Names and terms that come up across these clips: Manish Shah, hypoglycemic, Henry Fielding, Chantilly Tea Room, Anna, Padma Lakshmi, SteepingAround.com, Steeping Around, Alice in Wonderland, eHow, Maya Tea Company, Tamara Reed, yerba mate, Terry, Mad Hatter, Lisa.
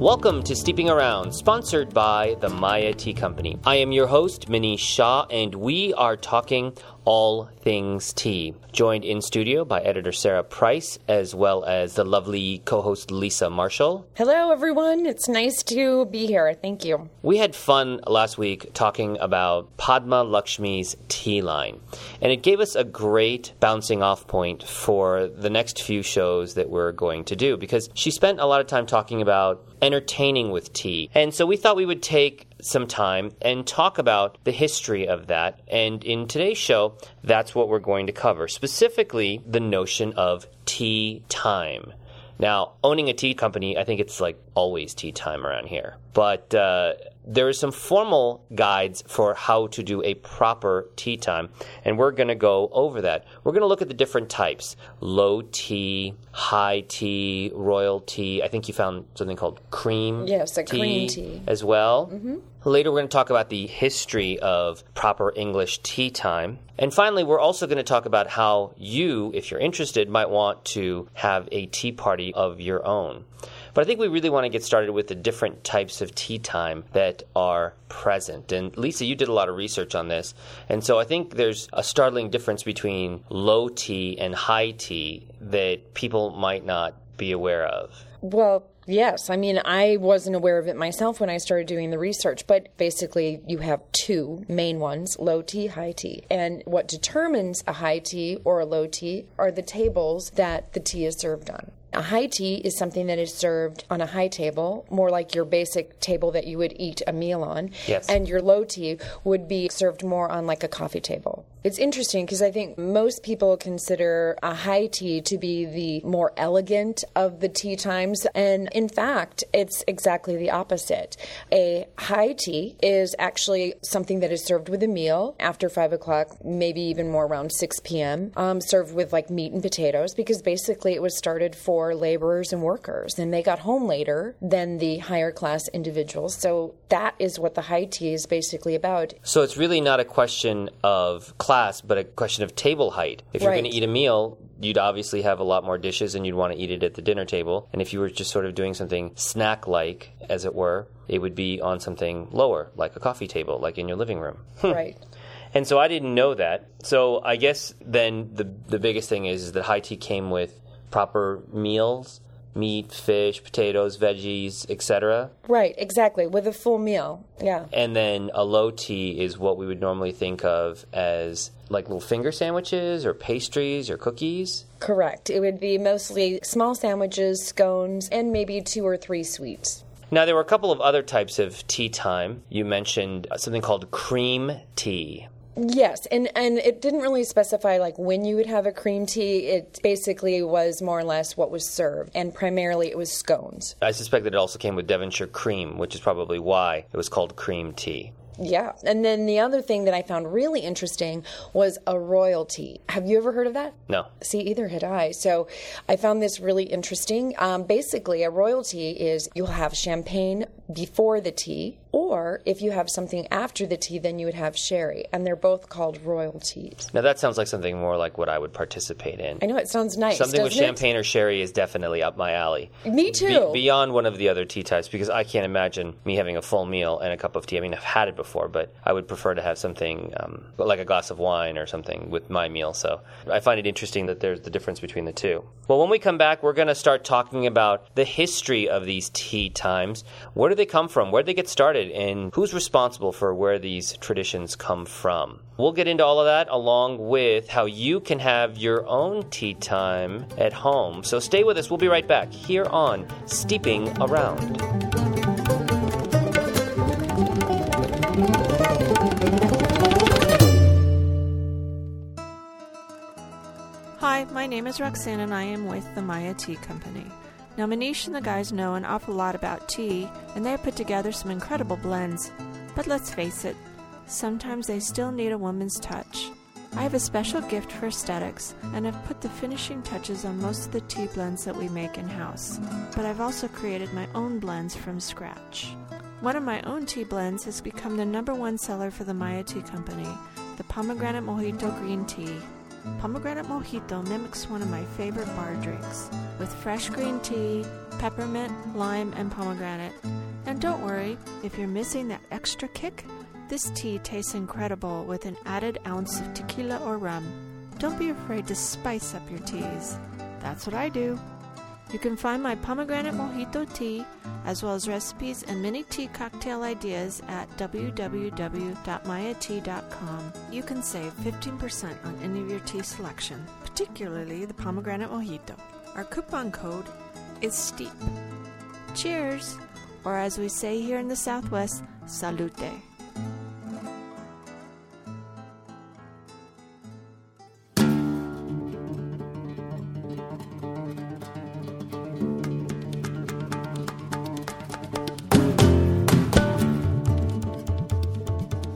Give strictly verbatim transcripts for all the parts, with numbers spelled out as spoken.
Welcome to Steeping Around, sponsored by the Maya Tea Company. I am your host, Manish Shah, and we are talking all things tea. Joined in studio by editor Sarah Price, as well as the lovely co-host Lisa Marshall. Hello, everyone. It's nice to be here. Thank you. We had fun last week talking about Padma Lakshmi's tea line, and it gave us a great bouncing off point for the next few shows that we're going to do, because she spent a lot of time talking about entertaining with tea. And so we thought we would take some time and talk about the history of that. And in today's show, that's what we're going to cover, specifically the notion of tea time. Now, owning a tea company, I think it's like always tea time around here. But uh, there are some formal guides for how to do a proper tea time, and we're going to go over that. We're going to look at the different types: low tea, high tea, royal tea. I think you found something called cream tea. Yes, a cream tea as well. Mm-hmm. Later, we're going to talk about the history of proper English tea time. And finally, we're also going to talk about how you, if you're interested, might want to have a tea party of your own. But I think we really want to get started with the different types of tea time that are present. And Lisa, you did a lot of research on this. And so I think there's a startling difference between low tea and high tea that people might not be aware of. Well, yes. I mean, I wasn't aware of it myself when I started doing the research, but basically you have two main ones, low tea, high tea. And what determines a high tea or a low tea are the tables that the tea is served on. A high tea is something that is served on a high table, more like your basic table that you would eat a meal on. Yes. And your low tea would be served more on like a coffee table. It's interesting because I think most people consider a high tea to be the more elegant of the tea times. And in fact, it's exactly the opposite. A high tea is actually something that is served with a meal after five o'clock, maybe even more around six p.m., um, served with like meat and potatoes, because basically it was started for laborers and workers, and they got home later than the higher class individuals. So that is what the high tea is basically about. So it's really not a question of class, but a question of table height. If you're right. going to eat a meal, you'd obviously have a lot more dishes and you'd want to eat it at the dinner table. And if you were just sort of doing something snack-like, as it were, it would be on something lower, like a coffee table, like in your living room. Right. And so I didn't know that. So I guess then the the biggest thing is, is that high tea came with proper meals, meat, fish, potatoes, veggies, et cetera. Right, exactly, with a full meal, yeah. And then a low tea is what we would normally think of as like little finger sandwiches or pastries or cookies? Correct. It would be mostly small sandwiches, scones, and maybe two or three sweets. Now, there were a couple of other types of tea time. You mentioned something called cream tea. Yes, and, and it didn't really specify like when you would have a cream tea. It basically was more or less what was served, and primarily it was scones. I suspect that it also came with Devonshire cream, which is probably why it was called cream tea. Yeah, and then the other thing that I found really interesting was a royal tea. Have you ever heard of that? No. See, either had I. So I found this really interesting. Um, basically, a royal tea is you'll have champagne before the tea, or if you have something after the tea, then you would have sherry, and they're both called royal teas. Now, that sounds like something more like what I would participate in. I know, it sounds nice, something with champagne it? or sherry is definitely up my alley. Me too. Be- beyond one of the other tea types, because I can't imagine me having a full meal and a cup of tea. I mean, I've had it before. For, but I would prefer to have something um, like a glass of wine or something with my meal. So I find it interesting that there's the difference between the two. Well, when we come back, we're going to start talking about the history of these tea times. Where do they come from? Where do they get started? And who's responsible for where these traditions come from? We'll get into all of that, along with how you can have your own tea time at home. So stay with us. We'll be right back here on Steeping Around. Hi, my name is Roxanne and I am with the Maya Tea Company. Now, Manish and the guys know an awful lot about tea, and they have put together some incredible blends. But let's face it, sometimes they still need a woman's touch. I have a special gift for aesthetics, and I've put the finishing touches on most of the tea blends that we make in-house. But I've also created my own blends from scratch. One of my own tea blends has become the number one seller for the Maya Tea Company, the Pomegranate Mojito Green Tea. Pomegranate mojito mimics one of my favorite bar drinks, with fresh green tea, peppermint, lime, and pomegranate. And don't worry, if you're missing that extra kick, this tea tastes incredible with an added ounce of tequila or rum. Don't be afraid to spice up your teas. That's what I do. You can find my pomegranate mojito tea, as well as recipes and mini tea cocktail ideas at w w w dot maya tea dot com. You can save fifteen percent on any of your tea selection, particularly the pomegranate mojito. Our coupon code is STEEP. Cheers! Or as we say here in the Southwest, salute!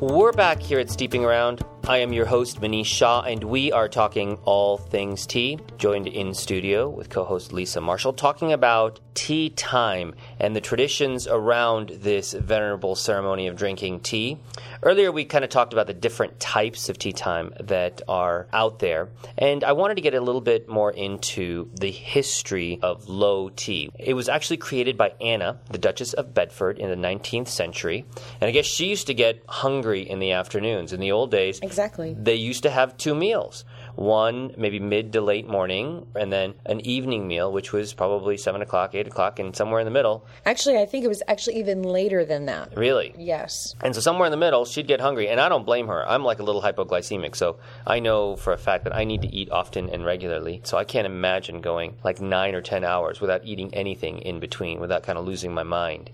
We're back here at Steeping Around. I am your host, Manish Shah, and we are talking all things tea, joined in studio with co-host Lisa Marshall, talking about tea time and the traditions around this venerable ceremony of drinking tea. Earlier, we kind of talked about the different types of tea time that are out there, and I wanted to get a little bit more into the history of low tea. It was actually created by Anna, the Duchess of Bedford, in the nineteenth century, and I guess she used to get hungry in the afternoons. In the old days, exactly. Exactly. They used to have two meals, one maybe mid to late morning, and then an evening meal, which was probably seven o'clock, eight o'clock, and somewhere in the middle. Actually, I think it was actually even later than that. Really? Yes. And so somewhere in the middle, she'd get hungry, and I don't blame her. I'm like a little hypoglycemic, so I know for a fact that I need to eat often and regularly, so I can't imagine going like nine or ten hours without eating anything in between, without kind of losing my mind.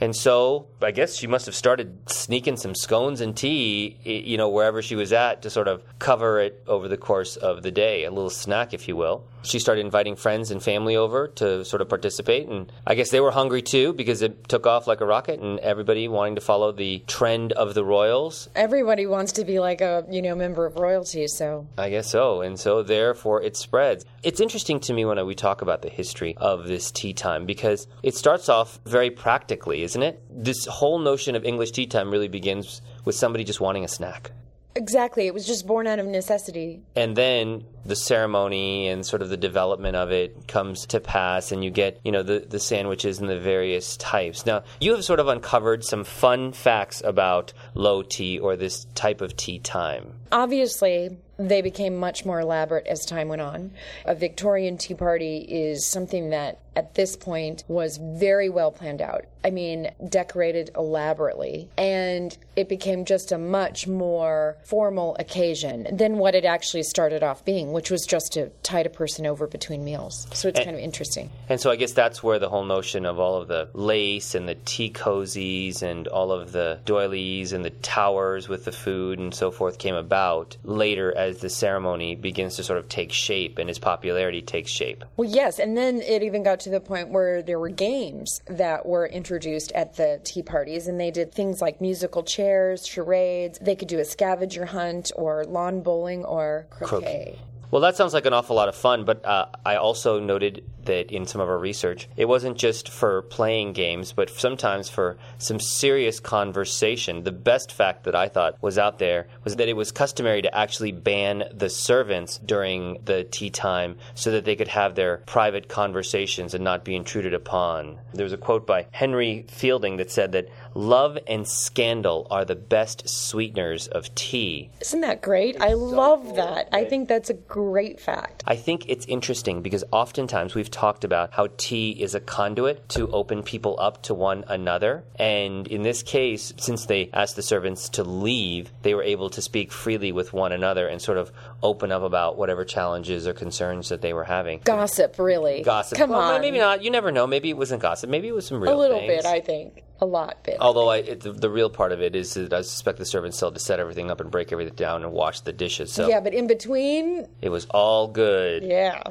And so I guess she must have started sneaking some scones and tea, you know, wherever she was at to sort of cover it over the course of the day, a little snack, if you will. She started inviting friends and family over to sort of participate, and I guess they were hungry too because it took off like a rocket, and everybody wanting to follow the trend of the royals. Everybody wants to be like a, you know, member of royalty, so. I guess so, and so therefore it spreads. It's interesting to me when we talk about the history of this tea time because it starts off very practically, isn't it? This whole notion of English tea time really begins with somebody just wanting a snack. Exactly. It was just born out of necessity. And then the ceremony and sort of the development of it comes to pass, and you get, you know, the, the sandwiches and the various types. Now, you have sort of uncovered some fun facts about low tea or this type of tea time. Obviously, they became much more elaborate as time went on. A Victorian tea party is something that, at this point, was very well planned out. I mean, decorated elaborately. And it became just a much more formal occasion than what it actually started off being, which was just to tide a person over between meals. So it's and, kind of interesting. And so I guess that's where the whole notion of all of the lace and the tea cozies and all of the doilies and the towers with the food and so forth came about later as as the ceremony begins to sort of take shape and its popularity takes shape. Well, yes, and then it even got to the point where there were games that were introduced at the tea parties, and they did things like musical chairs, charades. They could do a scavenger hunt or lawn bowling or croquet. Croqu- Well, that sounds like an awful lot of fun, but uh, I also noted that in some of our research, it wasn't just for playing games, but sometimes for some serious conversation. The best fact that I thought was out there was that it was customary to actually ban the servants during the tea time so that they could have their private conversations and not be intruded upon. There was a quote by Henry Fielding that said that love and scandal are the best sweeteners of tea. Isn't that great? I love that. I think that's a great Great fact. I think it's interesting because oftentimes we've talked about how tea is a conduit to open people up to one another. And in this case, since they asked the servants to leave, they were able to speak freely with one another and sort of open up about whatever challenges or concerns that they were having. Gossip, really. Gossip. Come well, on. Maybe not. You never know. Maybe it wasn't gossip. Maybe it was some real things. A little things. bit, I think. A lot bit. Although I, it, the, the real part of it is that I suspect the servants still had to set everything up and break everything down and wash the dishes. So yeah, but in between, it was all good. Yeah.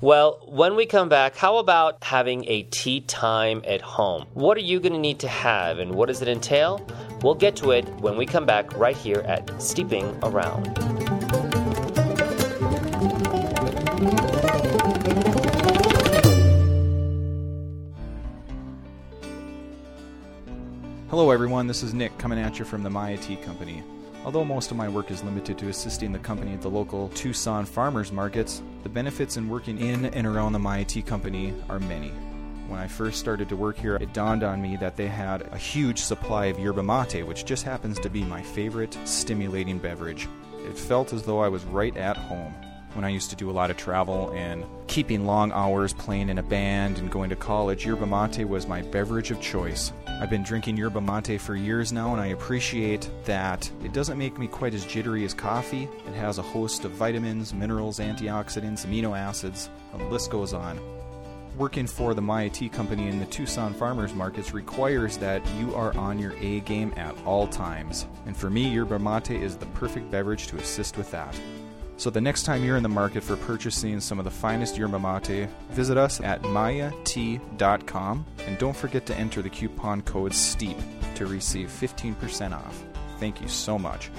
Well, when we come back, how about having a tea time at home? What are you going to need to have, and what does it entail? We'll get to it when we come back right here at Steeping Around. Hello everyone, this is Nick coming at you from the Maya Tea Company. Although most of my work is limited to assisting the company at the local Tucson farmers markets, the benefits in working in and around the Maya Tea Company are many. When I first started to work here, it dawned on me that they had a huge supply of yerba mate, which just happens to be my favorite stimulating beverage. It felt as though I was right at home. When I used to do a lot of travel and keeping long hours playing in a band and going to college, yerba mate was my beverage of choice. I've been drinking yerba mate for years now, and I appreciate that it doesn't make me quite as jittery as coffee. It has a host of vitamins, minerals, antioxidants, amino acids, and the list goes on. Working for the Maya Tea Company in the Tucson farmers markets requires that you are on your A game at all times. And for me, yerba mate is the perfect beverage to assist with that. So the next time you're in the market for purchasing some of the finest yerba mate, visit us at maya tea dot com and don't forget to enter the coupon code STEEP to receive fifteen percent off. Thank you so much.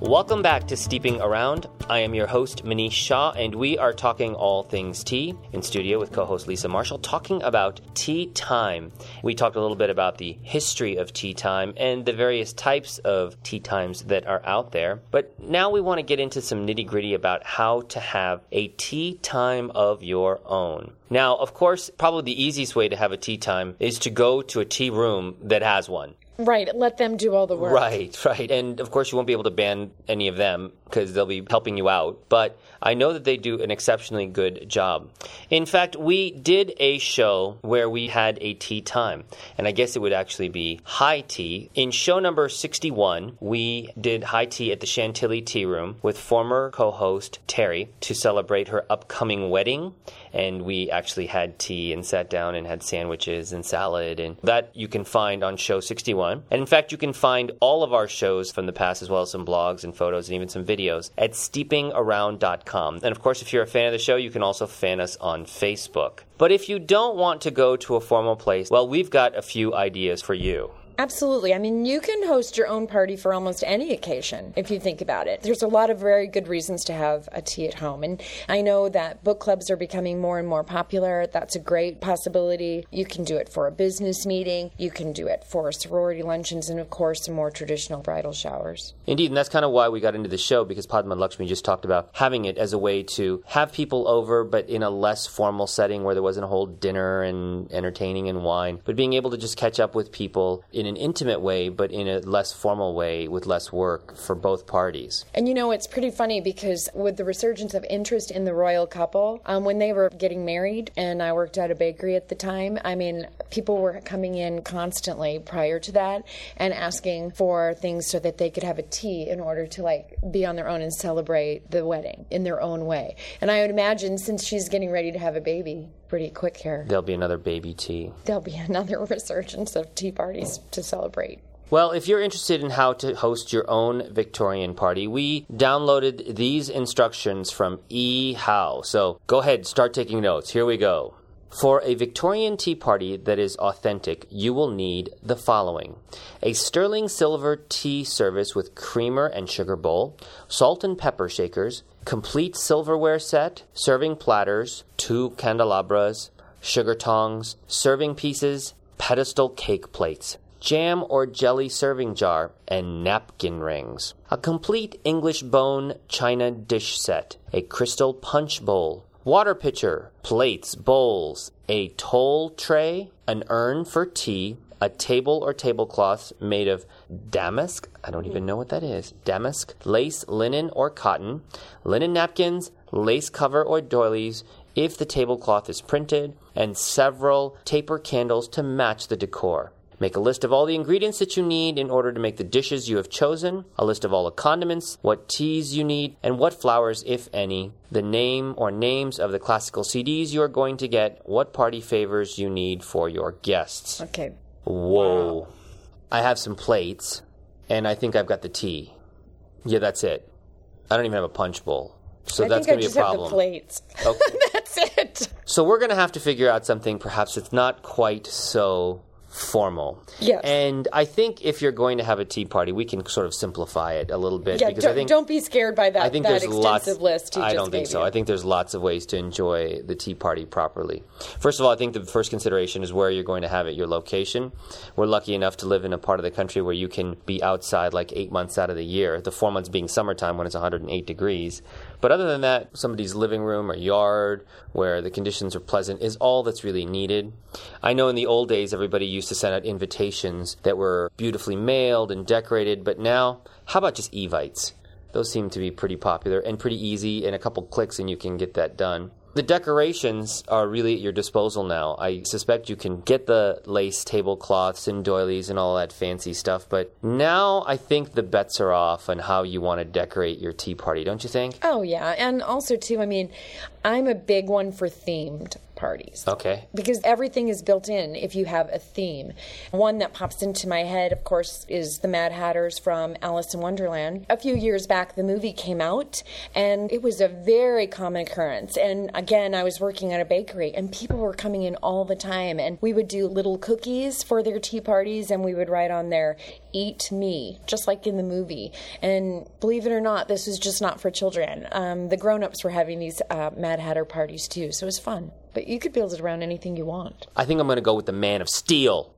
Welcome back to Steeping Around. I am your host, Manish Shah, and we are talking all things tea in studio with co-host Lisa Marshall, talking about tea time. We talked a little bit about the history of tea time and the various types of tea times that are out there. But now we want to get into some nitty-gritty about how to have a tea time of your own. Now, of course, probably the easiest way to have a tea time is to go to a tea room that has one. Right, let them do all the work. Right, right. And, of course, you won't be able to ban any of them because they'll be helping you out. But I know that they do an exceptionally good job. In fact, we did a show where we had a tea time. And I guess it would actually be high tea. In show number sixty-one, we did high tea at the Chantilly Tea Room with former co-host Terry to celebrate her upcoming wedding. And we actually had tea and sat down and had sandwiches and salad. And that you can find on show sixty-one. And in fact, you can find all of our shows from the past, as well as some blogs and photos and even some videos at steeping around dot com. And of course, if you're a fan of the show, you can also fan us on Facebook. But if you don't want to go to a formal place, well, we've got a few ideas for you. Absolutely. I mean, you can host your own party for almost any occasion, if you think about it. There's a lot of very good reasons to have a tea at home. And I know that book clubs are becoming more and more popular. That's a great possibility. You can do it for a business meeting. You can do it for sorority luncheons and, of course, some more traditional bridal showers. Indeed, and that's kind of why we got into the show, because Padma Lakshmi just talked about having it as a way to have people over, but in a less formal setting where there wasn't a whole dinner and entertaining and wine, but being able to just catch up with people in an intimate way, but in a less formal way with less work for both parties. And you know, it's pretty funny because with the resurgence of interest in the royal couple, um, when they were getting married, and I worked at a bakery at the time, I mean, people were coming in constantly prior to that and asking for things so that they could have a tea in order to like be on their own and celebrate the wedding in their own way. And I would imagine since she's getting ready to have a baby pretty quick here, there'll be another baby tea. There'll be another resurgence of tea parties to celebrate. Well, if you're interested in how to host your own Victorian party, we downloaded these instructions from eHow. So go ahead, start taking notes. Here we go. For a Victorian tea party that is authentic, you will need the following. A sterling silver tea service with creamer and sugar bowl, salt and pepper shakers, complete silverware set, serving platters, two candelabras, sugar tongs, serving pieces, pedestal cake plates, jam or jelly serving jar, and napkin rings. A complete English bone china dish set, a crystal punch bowl, water pitcher, plates, bowls, a tall tray, an urn for tea, a table or tablecloth made of damask, I don't even know what that is, damask, lace, linen, or cotton, linen napkins, lace cover or doilies, if the tablecloth is printed, and several taper candles to match the decor. Make a list of all the ingredients that you need in order to make the dishes you have chosen, a list of all the condiments, what teas you need, and what flowers, if any, the name or names of the classical C Ds you are going to get, what party favors you need for your guests. Okay. Whoa. Wow. I have some plates, and I think I've got the tea. Yeah, that's it. I don't even have a punch bowl. So I that's going to be a problem. I just have the plates. Okay. That's it. So we're going to have to figure out something perhaps it's not quite so formal. Yes. And I think if you're going to have a tea party, we can sort of simplify it a little bit. Yeah, because don't, I think, don't be scared by that, I think that there's extensive lots, list. I don't think so. You. I think there's lots of ways to enjoy the tea party properly. First of all, I think the first consideration is where you're going to have it, your location. We're lucky enough to live in a part of the country where you can be outside like eight months out of the year, the four months being summertime when it's one hundred eight degrees. But other than that, somebody's living room or yard where the conditions are pleasant is all that's really needed. I know in the old days, everybody used to send out invitations that were beautifully mailed and decorated, but now, how about just evites? Those seem to be pretty popular and pretty easy, and a couple clicks and you can get that done. The decorations are really at your disposal now. I suspect you can get the lace tablecloths and doilies and all that fancy stuff, but now I think the bets are off on how you want to decorate your tea party, don't you think? Oh, yeah. And also, too, I mean, I'm a big one for themed parties. Okay. Because everything is built in if you have a theme. One that pops into my head, of course, is the Mad Hatters from Alice in Wonderland. A few years back, the movie came out, and it was a very common occurrence. And again, I was working at a bakery, and people were coming in all the time, and we would do little cookies for their tea parties, and we would write on there, "Eat me," just like in the movie. And believe it or not, this was just not for children. Um, the grown-ups were having these uh, Mad Hatter parties, too, so it was fun. But you could build it around anything you want. I think I'm going to go with the Man of Steel.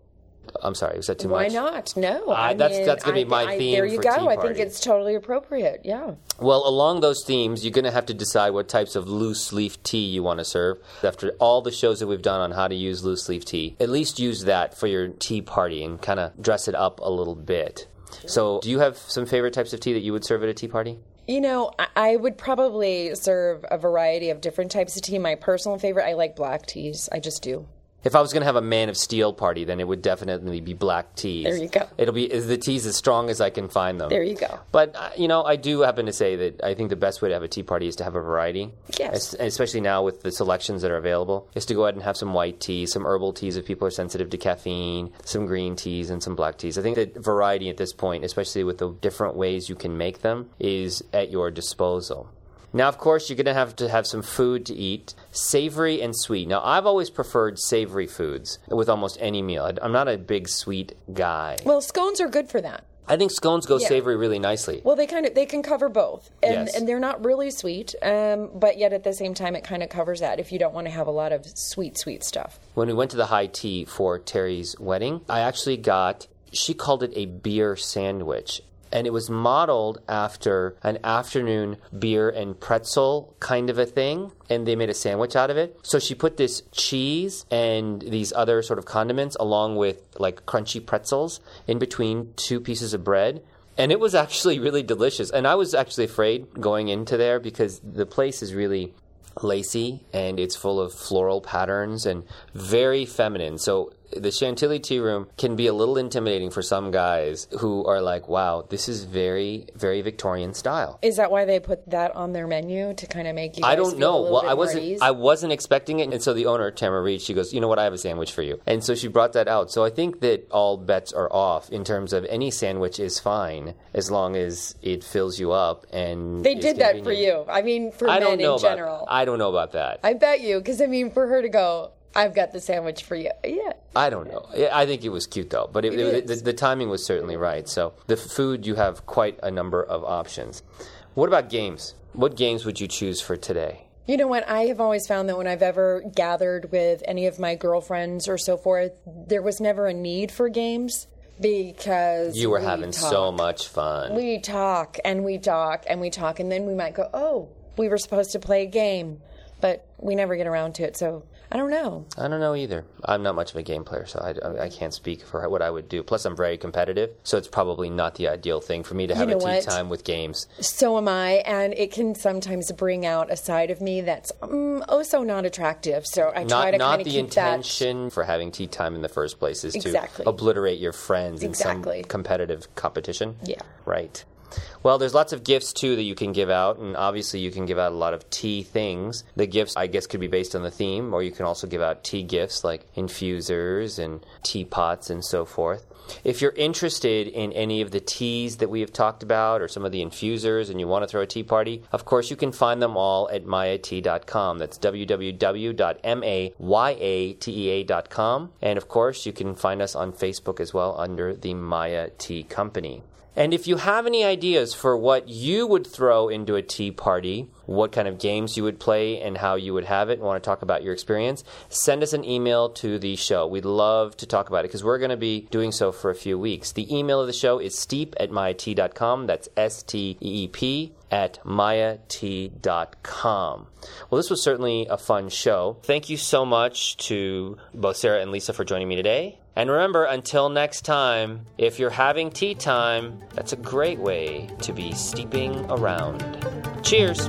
I'm sorry, was that too Why much? Why not? No. Uh, I that's mean, that's going to be my I, theme I, there you for go. Tea party. I think it's totally appropriate, yeah. Well, along those themes, you're going to have to decide what types of loose-leaf tea you want to serve. After all the shows that we've done on how to use loose-leaf tea, at least use that for your tea party and kind of dress it up a little bit. Sure. So do you have some favorite types of tea that you would serve at a tea party? You know, I would probably serve a variety of different types of tea. My personal favorite, I like black teas. I just do. If I was going to have a Man of Steel party, then it would definitely be black teas. There you go. It'll be is the teas as strong as I can find them. There you go. But, uh, you know, I do happen to say that I think the best way to have a tea party is to have a variety. Yes. As, especially now with the selections that are available, is to go ahead and have some white teas, some herbal teas if people are sensitive to caffeine, some green teas, and some black teas. I think that variety at this point, especially with the different ways you can make them, is at your disposal. Now, of course, you're going to have to have some food to eat, savory and sweet. Now, I've always preferred savory foods with almost any meal. I'm not a big sweet guy. Well, scones are good for that. I think scones go yeah. savory really nicely. Well, they kind of they can cover both, and yes. and they're not really sweet, um, but yet at the same time it kind of covers that if you don't want to have a lot of sweet, sweet stuff. When we went to the high tea for Terry's wedding, I actually got, she called it a beer sandwich. And it was modeled after an afternoon beer and pretzel kind of a thing. And they made a sandwich out of it. So she put this cheese and these other sort of condiments along with like crunchy pretzels in between two pieces of bread. And it was actually really delicious. And I was actually afraid going into there because the place is really lacy and it's full of floral patterns and very feminine. So the Chantilly Tea Room can be a little intimidating for some guys who are like, wow, this is very, very Victorian style. Is that why they put that on their menu to kind of make you guys I don't know. Well, I wasn't I wasn't expecting it. And so the owner, Tamara Reed, she goes, you know what? I have a sandwich for you. And so she brought that out. So I think that all bets are off in terms of any sandwich is fine as long as it fills you up. And they did that for you. I mean, for men in general. I don't know about that. I bet you. Because, I mean, for her to go, I've got the sandwich for you. Yeah. I don't know. I think it was cute, though. But it, it it, the, the timing was certainly right. So the food, you have quite a number of options. What about games? What games would you choose for today? You know what? I have always found that when I've ever gathered with any of my girlfriends or so forth, there was never a need for games. Because you were we having talk. so much fun. We talk and we talk and we talk. And then we might go, oh, we were supposed to play a game. But we never get around to it, so I don't know. I don't know either. I'm not much of a game player, so I, I can't speak for what I would do. Plus, I'm very competitive, so it's probably not the ideal thing for me to have you know a tea what? time with games. So am I, and it can sometimes bring out a side of me that's um, oh so not attractive, so I not, try to kind of keep that. Not the intention that for having tea time in the first place is exactly. to obliterate your friends exactly. in some competitive competition. Yeah. Right. Well, there's lots of gifts, too, that you can give out, and obviously you can give out a lot of tea things. The gifts, I guess, could be based on the theme, or you can also give out tea gifts like infusers and teapots and so forth. If you're interested in any of the teas that we have talked about or some of the infusers and you want to throw a tea party, of course you can find them all at maya tea dot com. That's w w w dot maya tea dot com. And of course you can find us on Facebook as well under the Maya Tea Company. And if you have any ideas for what you would throw into a tea party, what kind of games you would play and how you would have it, and want to talk about your experience, send us an email to the show. We'd love to talk about it because we're going to be doing so for a few weeks. The email of the show is steep at maya tea dot com. That's S T E E P at maya tea dot com. Well, this was certainly a fun show. Thank you so much to both Sarah and Lisa for joining me today. And remember, until next time, if you're having tea time, that's a great way to be steeping around. Cheers!